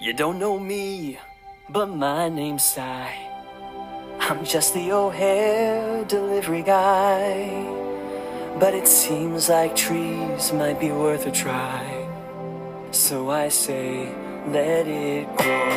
You don't know me, but my name's Cy. I'm just the O'Hare delivery guy. But it seems like trees might be worth a try. So I say, let it grow.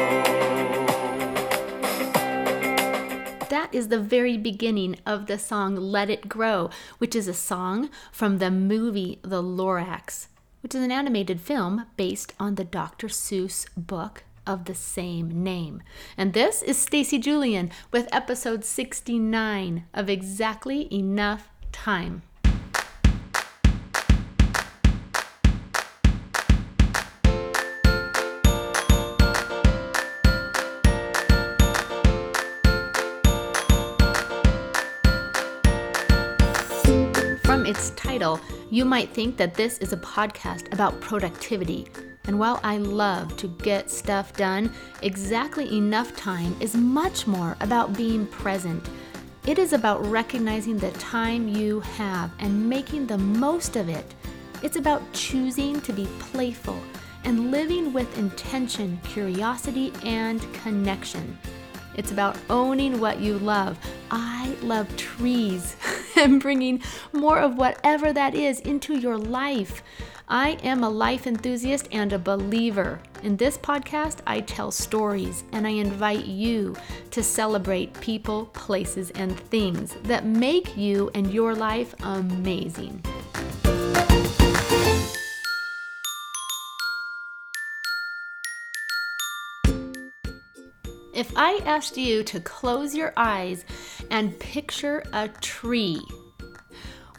That is the very beginning of the song Let It Grow, which is a song from the movie The Lorax, which is an animated film based on the Dr. Seuss book of the same name. And this is Stacy Julian with episode 69 of Exactly Enough Time. Its title, you might think that this is a podcast about productivity. And while I love to get stuff done, Exactly Enough Time is much more about being present. It is about recognizing the time you have and making the most of it. It's about choosing to be playful and living with intention, curiosity, and connection. It's about owning what you love. I love trees and bringing more of whatever that is into your life. I am a life enthusiast and a believer. In this podcast, I tell stories and I invite you to celebrate people, places, and things that make you and your life amazing. If I asked you to close your eyes and picture a tree,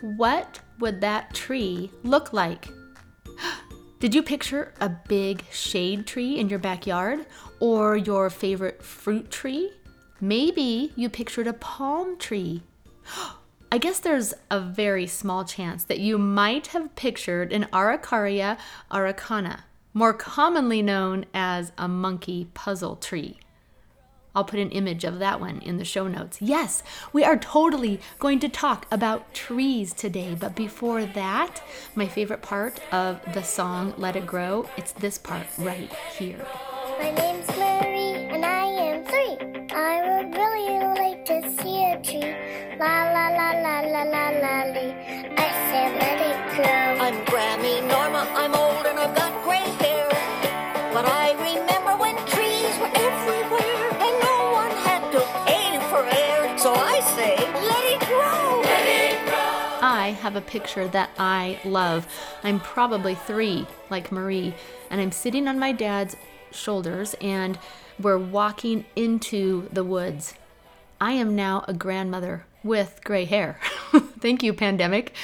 what would that tree look like? Did you picture a big shade tree in your backyard or your favorite fruit tree? Maybe you pictured a palm tree. I guess there's a very small chance that you might have pictured an Araucaria araucana, more commonly known as a monkey puzzle tree. I'll put an image of that one in the show notes. Yes, we are totally going to talk about trees today. But before that, my favorite part of the song, Let It Grow, it's this part right here. My name's Marie, and I am 3. I would really like to see a tree. La, la, la, la, la, la, la, la. I said let it grow. I'm Grammy Norma, I'm old, and I've got gray hair. But I remember when trees were everywhere. I have a picture that I love. I'm probably 3, like Marie, and I'm sitting on my dad's shoulders and we're walking into the woods. I am now a grandmother with gray hair. Thank you, pandemic.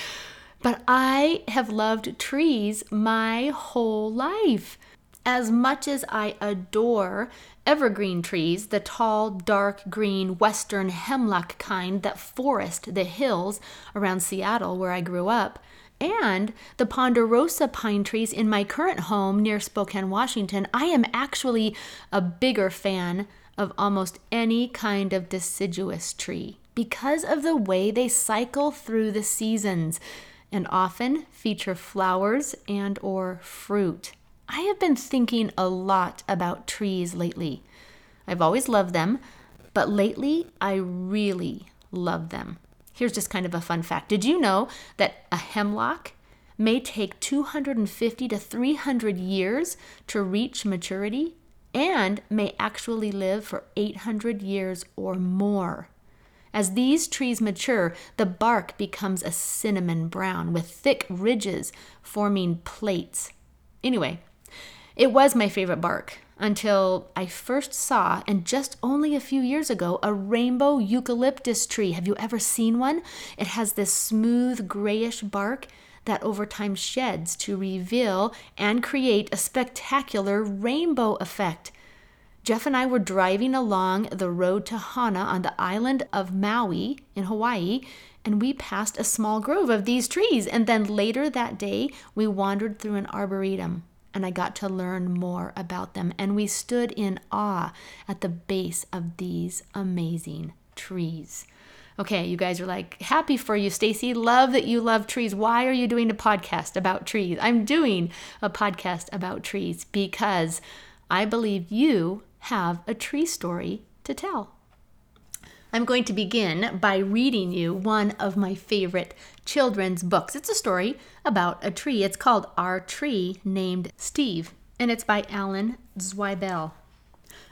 But I have loved trees my whole life. As much as I adore evergreen trees, the tall, dark green, western hemlock kind that forest the hills around Seattle where I grew up, and the ponderosa pine trees in my current home near Spokane, Washington, I am actually a bigger fan of almost any kind of deciduous tree because of the way they cycle through the seasons and often feature flowers and or fruit. I have been thinking a lot about trees lately. I've always loved them, but lately I really love them. Here's just kind of a fun fact. Did you know that a hemlock may take 250 to 300 years to reach maturity and may actually live for 800 years or more? As these trees mature, the bark becomes a cinnamon brown with thick ridges forming plates. Anyway, it was my favorite bark until I first saw, and just only a few years ago, a rainbow eucalyptus tree. Have you ever seen one? It has this smooth grayish bark that over time sheds to reveal and create a spectacular rainbow effect. Jeff and I were driving along the road to Hana on the island of Maui in Hawaii, and we passed a small grove of these trees. And then later that day, we wandered through an arboretum. And I got to learn more about them. And we stood in awe at the base of these amazing trees. Okay, you guys are like, happy for you, Stacy. Love that you love trees. Why are you doing a podcast about trees? I'm doing a podcast about trees because I believe you have a tree story to tell. I'm going to begin by reading you one of my favorite children's books. It's a story about a tree. It's called Our Tree Named Steve, and it's by Alan Zweibel.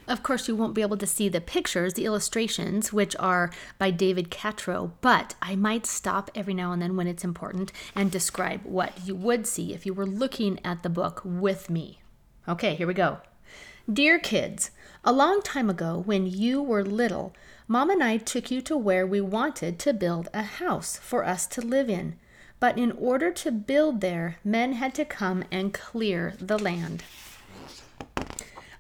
Of course, you won't be able to see the pictures, the illustrations, which are by David Catrow, but I might stop every now and then when it's important and describe what you would see if you were looking at the book with me. Okay, here we go. Dear kids, a long time ago when you were little, Mom and I took you to where we wanted to build a house for us to live in. But in order to build there, men had to come and clear the land.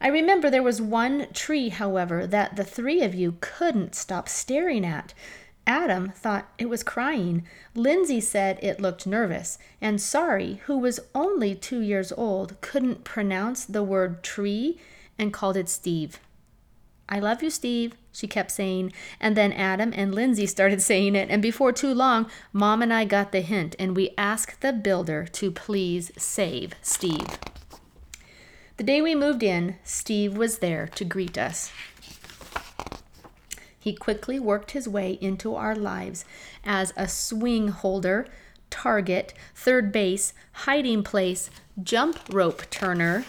I remember there was one tree, however, that the three of you couldn't stop staring at. Adam thought it was crying. Lindsay said it looked nervous, and Sari, who was only 2 years old, couldn't pronounce the word tree and called it Steve. I love you, Steve, she kept saying, and then Adam and Lindsay started saying it, and before too long, Mom and I got the hint, and we asked the builder to please save Steve. The day we moved in, Steve was there to greet us. He quickly worked his way into our lives as a swing holder, target, third base, hiding place, jump rope turner,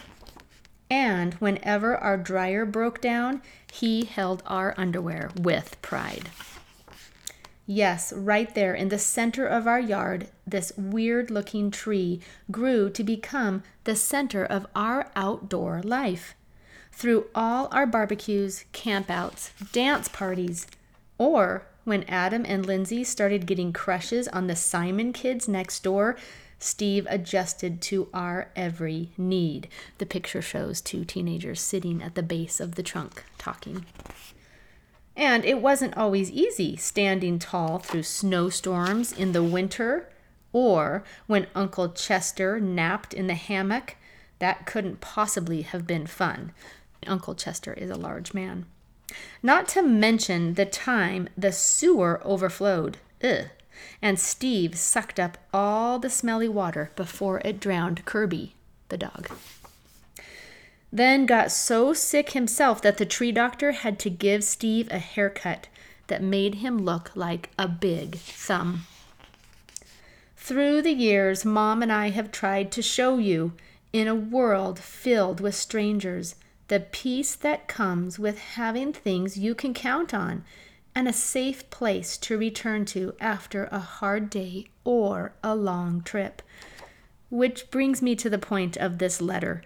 and whenever our dryer broke down, he held our underwear with pride. Yes, right there in the center of our yard, this weird-looking tree grew to become the center of our outdoor life. Through all our barbecues, campouts, dance parties, or when Adam and Lindsay started getting crushes on the Simon kids next door, Steve adjusted to our every need. The picture shows two teenagers sitting at the base of the trunk talking. And it wasn't always easy standing tall through snowstorms in the winter, or when Uncle Chester napped in the hammock. That couldn't possibly have been fun. Uncle Chester is a large man. Not to mention the time the sewer overflowed. Ugh. And Steve sucked up all the smelly water before it drowned Kirby, the dog. Then got so sick himself that the tree doctor had to give Steve a haircut that made him look like a big thumb. Through the years, Mom and I have tried to show you, in a world filled with strangers, the peace that comes with having things you can count on, and a safe place to return to after a hard day or a long trip. Which brings me to the point of this letter.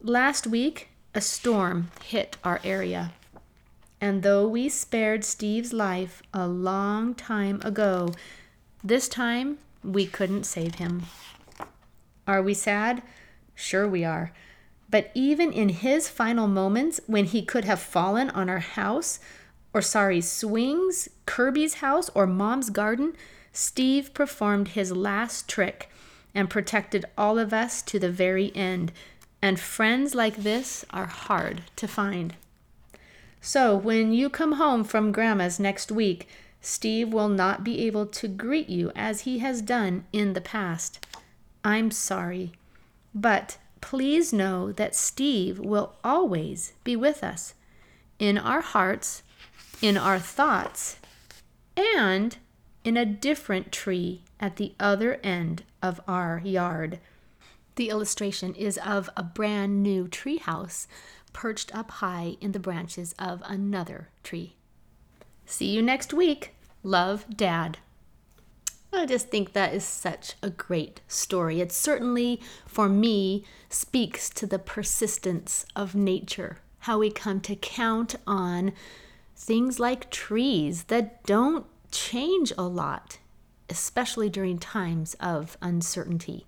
Last week, a storm hit our area. And though we spared Steve's life a long time ago, this time we couldn't save him. Are we sad? Sure we are. But even in his final moments, when he could have fallen on our house, or Sari's swings, Kirby's house, or Mom's garden, Steve performed his last trick and protected all of us to the very end. And friends like this are hard to find. So when you come home from Grandma's next week, Steve will not be able to greet you as he has done in the past. I'm sorry, but please know that Steve will always be with us, in our hearts, in our thoughts, and in a different tree at the other end of our yard. The illustration is of a brand new tree house perched up high in the branches of another tree. See you next week. Love, Dad. I just think that is such a great story. It certainly, for me, speaks to the persistence of nature, how we come to count on things like trees that don't change a lot, especially during times of uncertainty.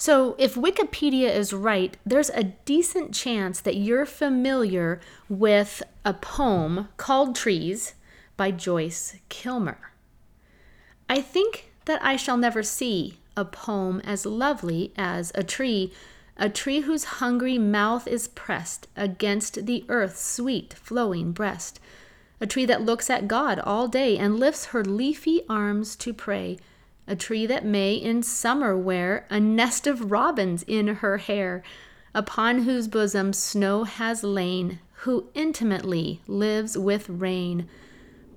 So if Wikipedia is right, there's a decent chance that you're familiar with a poem called Trees by Joyce Kilmer. I think that I shall never see a poem as lovely as a tree whose hungry mouth is pressed against the earth's sweet flowing breast. A tree that looks at God all day and lifts her leafy arms to pray. A tree that may in summer wear a nest of robins in her hair. upon whose bosom snow has lain, who intimately lives with rain.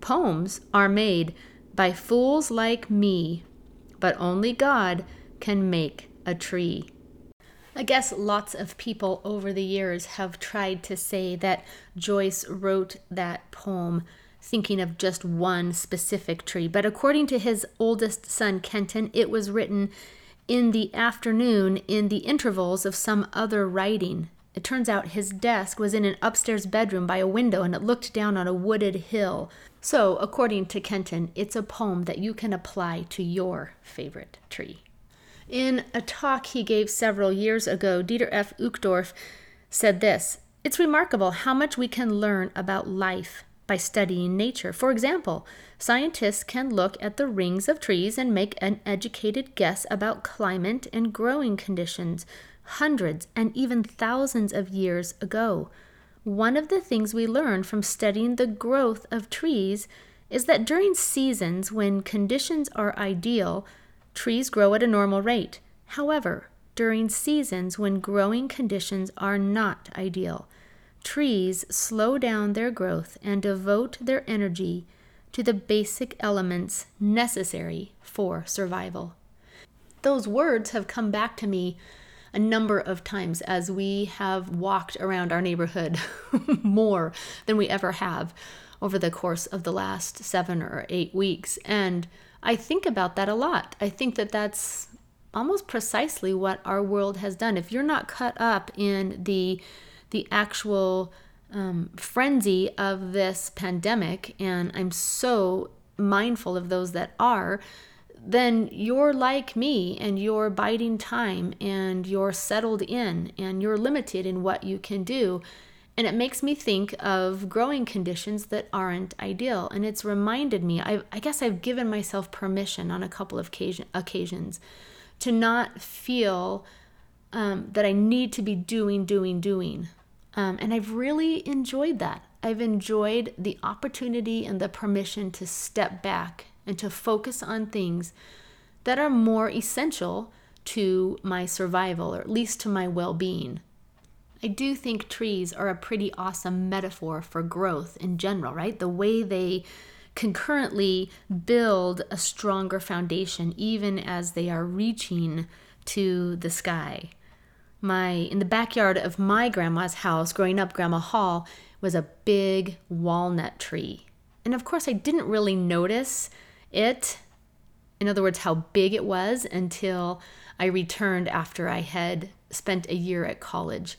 Poems are made by fools like me, but only God can make a tree. I guess lots of people over the years have tried to say that Joyce wrote that poem thinking of just one specific tree, but according to his oldest son, Kenton, it was written in the afternoon in the intervals of some other writing. It turns out his desk was in an upstairs bedroom by a window, and it looked down on a wooded hill. So, according to Kenton, it's a poem that you can apply to your favorite tree. In a talk he gave several years ago, Dieter F. Uchtdorf said this: "It's remarkable how much we can learn about life by studying nature. For example, scientists can look at the rings of trees and make an educated guess about climate and growing conditions hundreds and even thousands of years ago. One of the things we learn from studying the growth of trees is that during seasons when conditions are ideal, trees grow at a normal rate. However, during seasons when growing conditions are not ideal, trees slow down their growth and devote their energy to the basic elements necessary for survival." Those words have come back to me a number of times as we have walked around our neighborhood more than we ever have over the course of the last 7 or 8 weeks. And I think about that a lot. I think that that's almost precisely what our world has done. If you're not caught up in the actual frenzy of this pandemic, and I'm so mindful of those that are, then you're like me and you're biding time and you're settled in and you're limited in what you can do. And it makes me think of growing conditions that aren't ideal. And it's reminded me, I guess I've given myself permission on a couple of occasions to not feel that I need to be doing. And I've really enjoyed that. I've enjoyed the opportunity and the permission to step back and to focus on things that are more essential to my survival, or at least to my well-being. I do think trees are a pretty awesome metaphor for growth in general, right? The way they concurrently build a stronger foundation even as they are reaching to the sky. In the backyard of my grandma's house growing up, Grandma Hall, was a big walnut tree. And of course I didn't really notice it, in other words, how big it was, until I returned after I had spent a year at college.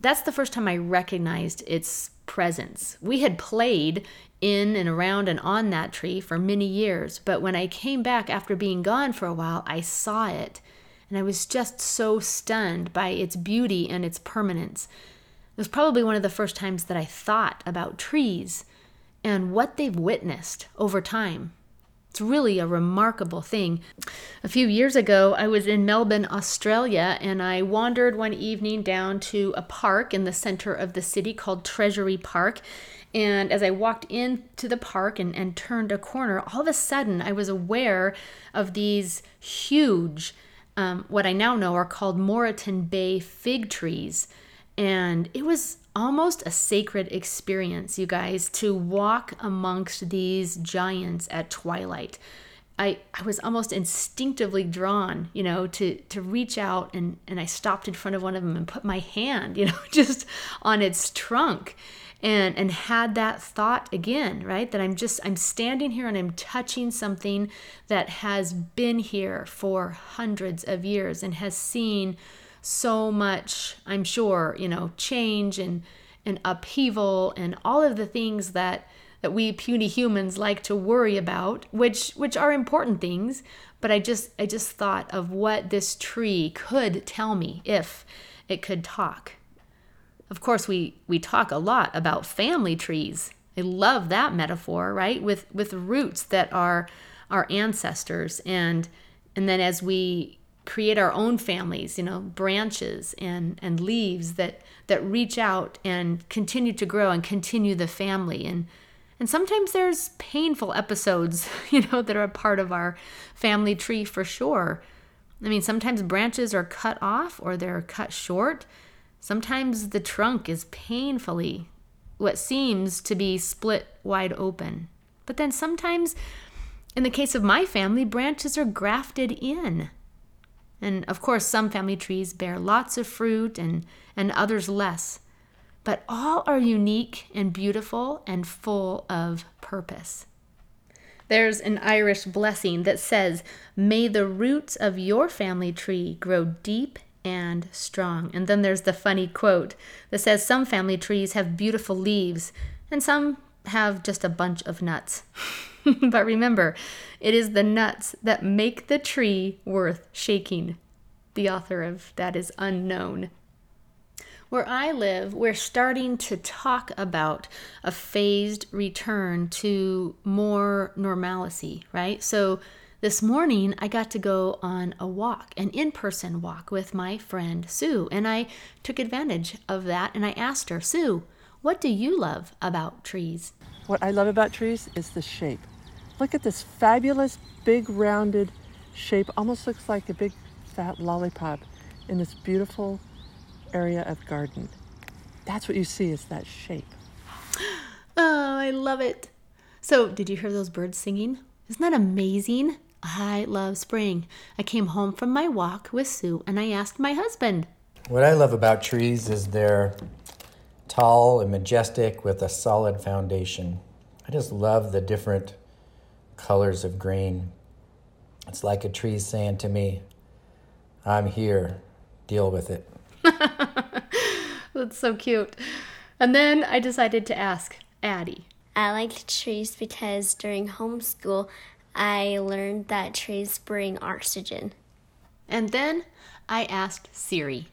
That's the first time I recognized its presence. We had played in and around and on that tree for many years, but when I came back after being gone for a while, I saw it, and I was just so stunned by its beauty and its permanence. It was probably one of the first times that I thought about trees and what they've witnessed over time. It's really a remarkable thing. A few years ago, I was in Melbourne, Australia, and I wandered one evening down to a park in the center of the city called Treasury Park. And as I walked into the park and turned a corner, all of a sudden I was aware of these huge, what I now know are called Moreton Bay fig trees. And it was almost a sacred experience, you guys, to walk amongst these giants at twilight. I was almost instinctively drawn, to reach out, and I stopped in front of one of them and put my hand, just on its trunk, and had that thought again, right? That I'm standing here and I'm touching something that has been here for hundreds of years and has seen so much, I'm sure, change and upheaval and all of the things that we puny humans like to worry about, which are important things. But I just thought of what this tree could tell me if it could talk. Of course, we talk a lot about family trees. I love that metaphor, right? With roots that are our ancestors, and then as we create our own families, branches and leaves that reach out and continue to grow and continue the family. And sometimes there's painful episodes, that are a part of our family tree for sure. I mean, sometimes branches are cut off or they're cut short. Sometimes the trunk is painfully what seems to be split wide open. But then sometimes, in the case of my family, branches are grafted in. And of course, some family trees bear lots of fruit and others less. But all are unique and beautiful and full of purpose. There's an Irish blessing that says, "May the roots of your family tree grow deep and strong." And then there's the funny quote that says, "Some family trees have beautiful leaves and some have just a bunch of nuts." But remember, it is the nuts that make the tree worth shaking. The author of that is unknown. Where I live, we're starting to talk about a phased return to more normalcy, right? So this morning, I got to go on a walk, an in-person walk with my friend Sue, and I took advantage of that, and I asked her, "Sue, what do you love about trees?" What I love about trees is the shape. Look at this fabulous, big, rounded shape. Almost looks like a big, fat lollipop in this beautiful area of garden. That's what you see, is that shape. Oh, I love it. So, did you hear those birds singing? Isn't that amazing? I love spring. I came home from my walk with Sue and I asked my husband. What I love about trees is they're tall and majestic with a solid foundation. I just love the different colors of green. It's like a tree saying to me, "I'm here, deal with it." That's so cute. And then I decided to ask Addie. I like trees because during homeschool, I learned that trees bring oxygen. And then I asked Siri.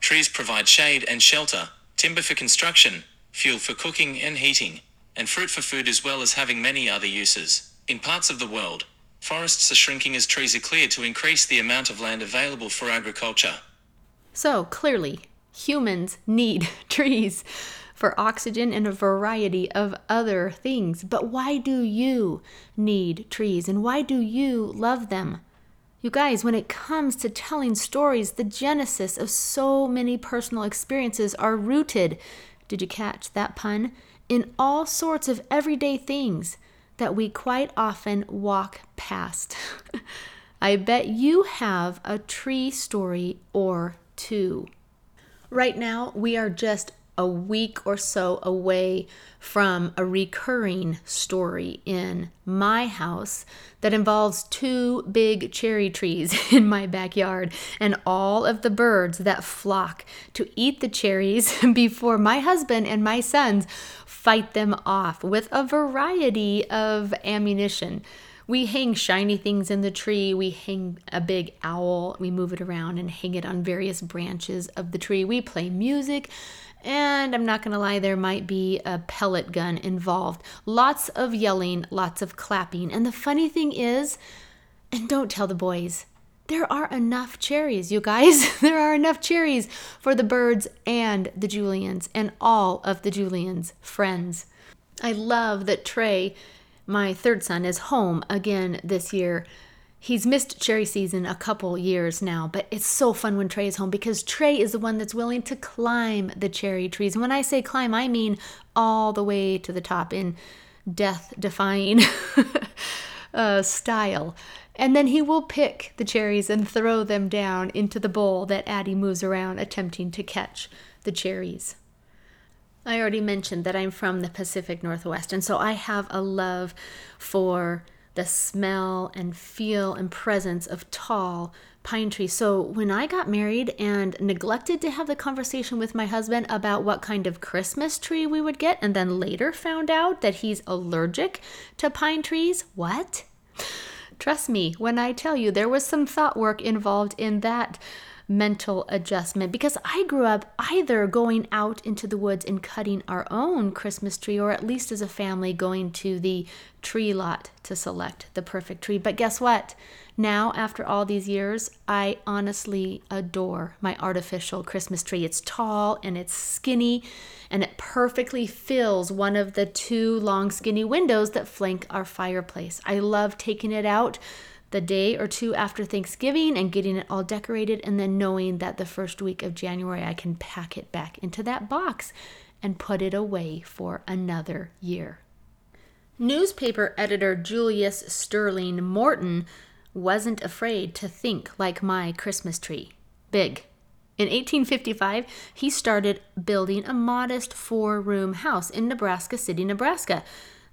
Trees provide shade and shelter, timber for construction, fuel for cooking and heating, and fruit for food, as well as having many other uses. In parts of the world, forests are shrinking as trees are cleared to increase the amount of land available for agriculture. So clearly, humans need trees for oxygen and a variety of other things. But why do you need trees and why do you love them? You guys, when it comes to telling stories, the genesis of so many personal experiences are rooted, did you catch that pun, in all sorts of everyday things that we quite often walk past. I bet you have a tree story or two. Right now, we are just a week or so away from a recurring story in my house that involves two big cherry trees in my backyard and all of the birds that flock to eat the cherries before my husband and my sons fight them off with a variety of ammunition. We hang shiny things in the tree. We hang a big owl. We move it around and hang it on various branches of the tree. We play music. And I'm not going to lie, there might be a pellet gun involved. Lots of yelling, lots of clapping. And the funny thing is, and don't tell the boys, there are enough cherries, you guys. There are enough cherries for the birds and the Julians and all of the Julians' friends. I love that Trey, my third son, is home again this year. He's missed cherry season a couple years now, but it's so fun when Trey is home because Trey is the one that's willing to climb the cherry trees. And when I say climb, I mean all the way to the top in death-defying style. And then he will pick the cherries and throw them down into the bowl that Addie moves around attempting to catch the cherries. I already mentioned that I'm from the Pacific Northwest, and so I have a love for the smell and feel and presence of tall pine trees. So when I got married and neglected to have the conversation with my husband about what kind of Christmas tree we would get, and then later found out that he's allergic to pine trees, what? Trust me when I tell you there was some thought work involved in that mental adjustment, because I grew up either going out into the woods and cutting our own Christmas tree, or at least as a family going to the tree lot to select the perfect tree. But guess what? Now, after all these years, I honestly adore my artificial Christmas tree. It's tall and it's skinny, and it perfectly fills one of the two long skinny windows that flank our fireplace. I love taking it out the day or two after Thanksgiving and getting it all decorated, and then knowing that the first week of January I can pack it back into that box and put it away for another year. Newspaper editor Julius Sterling Morton wasn't afraid to think like my Christmas tree. Big. In 1855, he started building a modest four-room house in Nebraska City, Nebraska,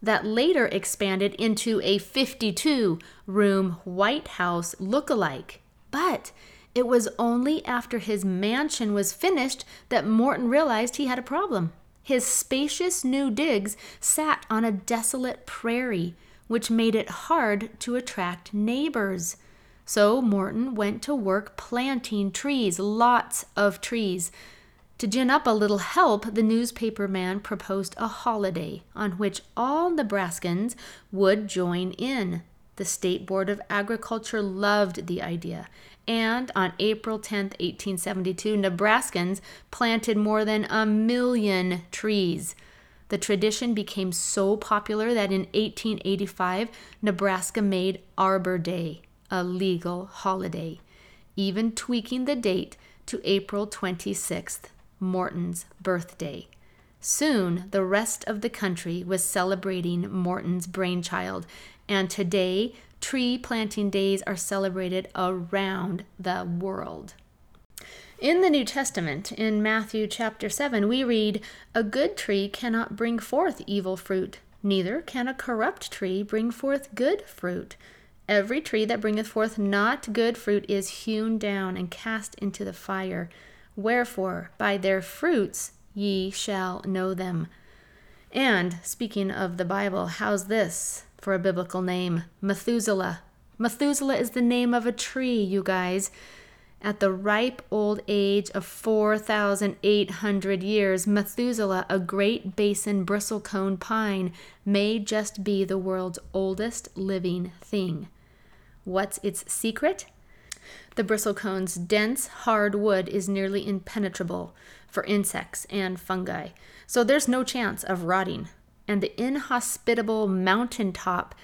that later expanded into a 52-room White House look-alike. But it was only after his mansion was finished that Morton realized he had a problem. His spacious new digs sat on a desolate prairie, which made it hard to attract neighbors. So Morton went to work planting trees, lots of trees. To gin up a little help, the newspaper man proposed a holiday on which all Nebraskans would join in. The State Board of Agriculture loved the idea, and on April 10, 1872, Nebraskans planted more than 1 million trees. The tradition became so popular that in 1885, Nebraska made Arbor Day a legal holiday, even tweaking the date to April 26th, Morton's birthday. Soon, the rest of the country was celebrating Morton's brainchild, and today, tree planting days are celebrated around the world. In the New Testament, in Matthew chapter 7, we read, "A good tree cannot bring forth evil fruit, neither can a corrupt tree bring forth good fruit. Every tree that bringeth forth not good fruit is hewn down and cast into the fire. Wherefore, by their fruits ye shall know them." And, speaking of the Bible, how's this for a biblical name? Methuselah. Methuselah is the name of a tree, you guys. At the ripe old age of 4,800 years, Methuselah, a Great Basin bristlecone pine, may just be the world's oldest living thing. What's its secret? The bristlecone's dense, hard wood is nearly impenetrable for insects and fungi, so there's no chance of rotting. And the inhospitable mountaintop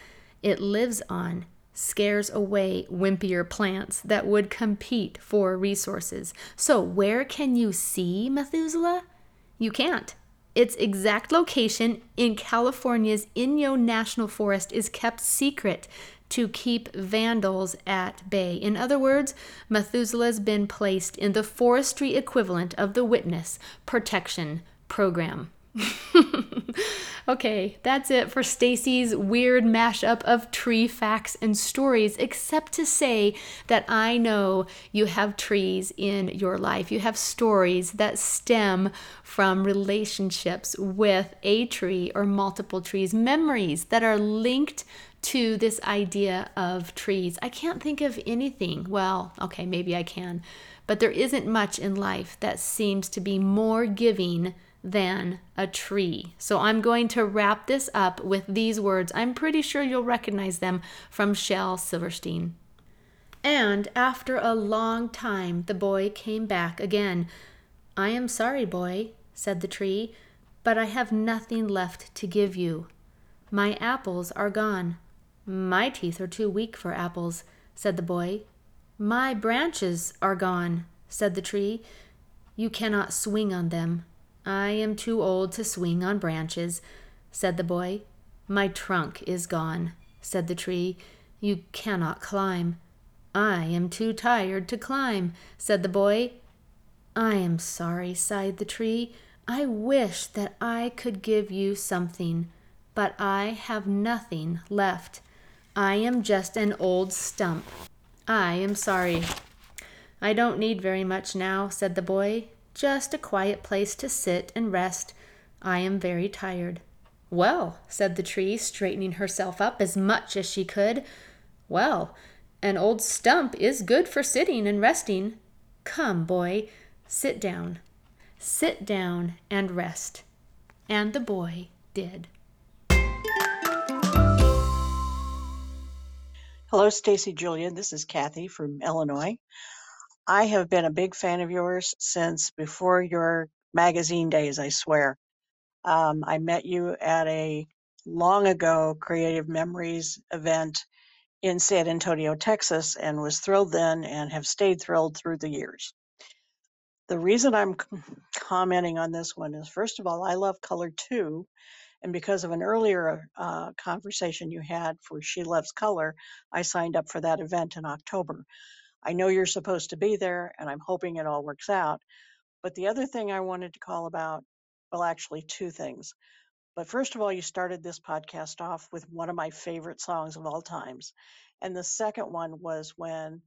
it lives on scares away wimpier plants that would compete for resources. So where can you see Methuselah? You can't. Its exact location in California's Inyo National Forest is kept secret to keep vandals at bay. In other words, Methuselah's been placed in the forestry equivalent of the Witness Protection Program. Okay, that's it for Stacy's weird mashup of tree facts and stories, except to say that I know you have trees in your life. You have stories that stem from relationships with a tree or multiple trees, memories that are linked to this idea of trees. I can't think of anything. Well, okay, maybe I can, but there isn't much in life that seems to be more giving than a tree. So I'm going to wrap this up with these words. I'm pretty sure you'll recognize them from Shel Silverstein. And after a long time, the boy came back again. "I am sorry, boy," said the tree, "but I have nothing left to give you. My apples are gone." "My teeth are too weak for apples," said the boy. "My branches are gone," said the tree. "You cannot swing on them." "I am too old to swing on branches," said the boy. "My trunk is gone," said the tree. "You cannot climb." "I am too tired to climb," said the boy. "I am sorry," sighed the tree. "I wish that I could give you something, but I have nothing left. I am just an old stump. I am sorry." "I don't need very much now," said the boy. "Just a quiet place to sit and rest. I am very tired." "Well," said the tree, straightening herself up as much as she could. "Well, an old stump is good for sitting and resting. Come, boy, sit down. Sit down and rest." And the boy did. Hello, Stacy Julian. This is Kathy from Illinois. I have been a big fan of yours since before your magazine days, I swear. I met you at a long ago Creative Memories event in San Antonio, Texas, and was thrilled then and have stayed thrilled through the years. The reason I'm commenting on this one is, first of all, I love color too. And because of an earlier conversation you had for She Loves Color, I signed up for that event in October. I know you're supposed to be there, and I'm hoping it all works out. But the other thing I wanted to call about, well, actually two things. But first of all, you started this podcast off with one of my favorite songs of all times. And the second one was when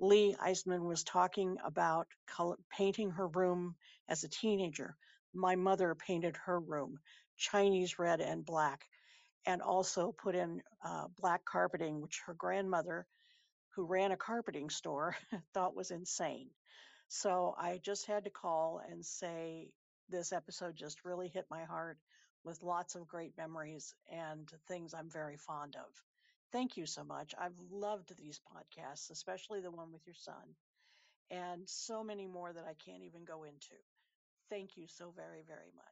Lee Eisman was talking about color, painting her room as a teenager. My mother painted her room Chinese red and black, and also put in black carpeting, which her grandmother, who ran a carpeting store, thought was insane. So I just had to call and say this episode just really hit my heart with lots of great memories and things I'm very fond of. Thank you so much. I've loved these podcasts, especially the one with your son, and so many more that I can't even go into. Thank you so very, very much.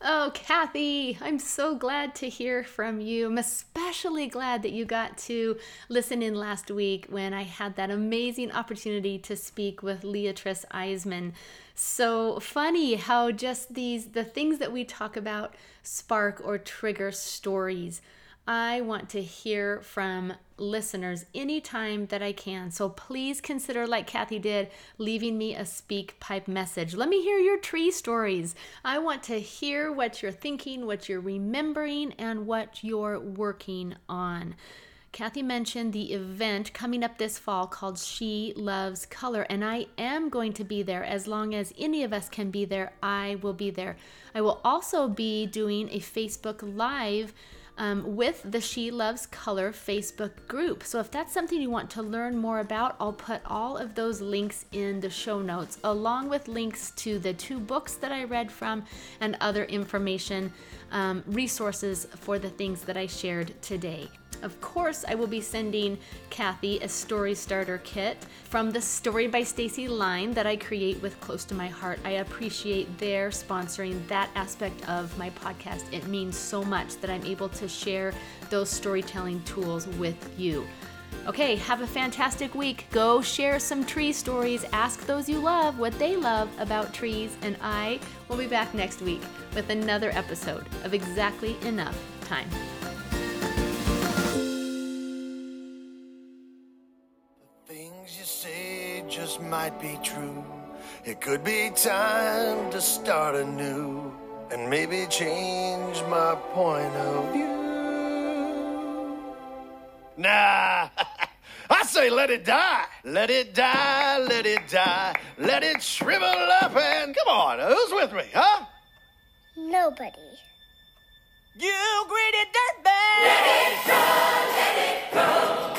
Oh, Kathy, I'm so glad to hear from you. I'm especially glad that you got to listen in last week when I had that amazing opportunity to speak with Leatrice Eisman. So funny how just the things that we talk about spark or trigger stories. I want to hear from listeners anytime that I can. So please consider, like Kathy did, leaving me a Speak Pipe message. Let me hear your tree stories. I want to hear what you're thinking, what you're remembering, and what you're working on. Kathy mentioned the event coming up this fall called She Loves Color, and I am going to be there. As long as any of us can be there, I will be there. I will also be doing a Facebook Live with the She Loves Color Facebook group. So if that's something you want to learn more about, I'll put all of those links in the show notes, along with links to the two books that I read from and other information, resources for the things that I shared today. Of course, I will be sending Kathy a story starter kit from the Story by Stacy line that I create with Close to My Heart. I appreciate their sponsoring that aspect of my podcast. It means so much that I'm able to share those storytelling tools with you. Okay, have a fantastic week. Go share some tree stories. Ask those you love what they love about trees. And I will be back next week with another episode of Exactly Enough Time. Might be true. It could be time to start anew and maybe change my point of view. Nah, I say let it die. Let it die, let it die, let it shrivel up and come on, who's with me, huh? Nobody. You greedy deathbed! Let it grow, let it grow.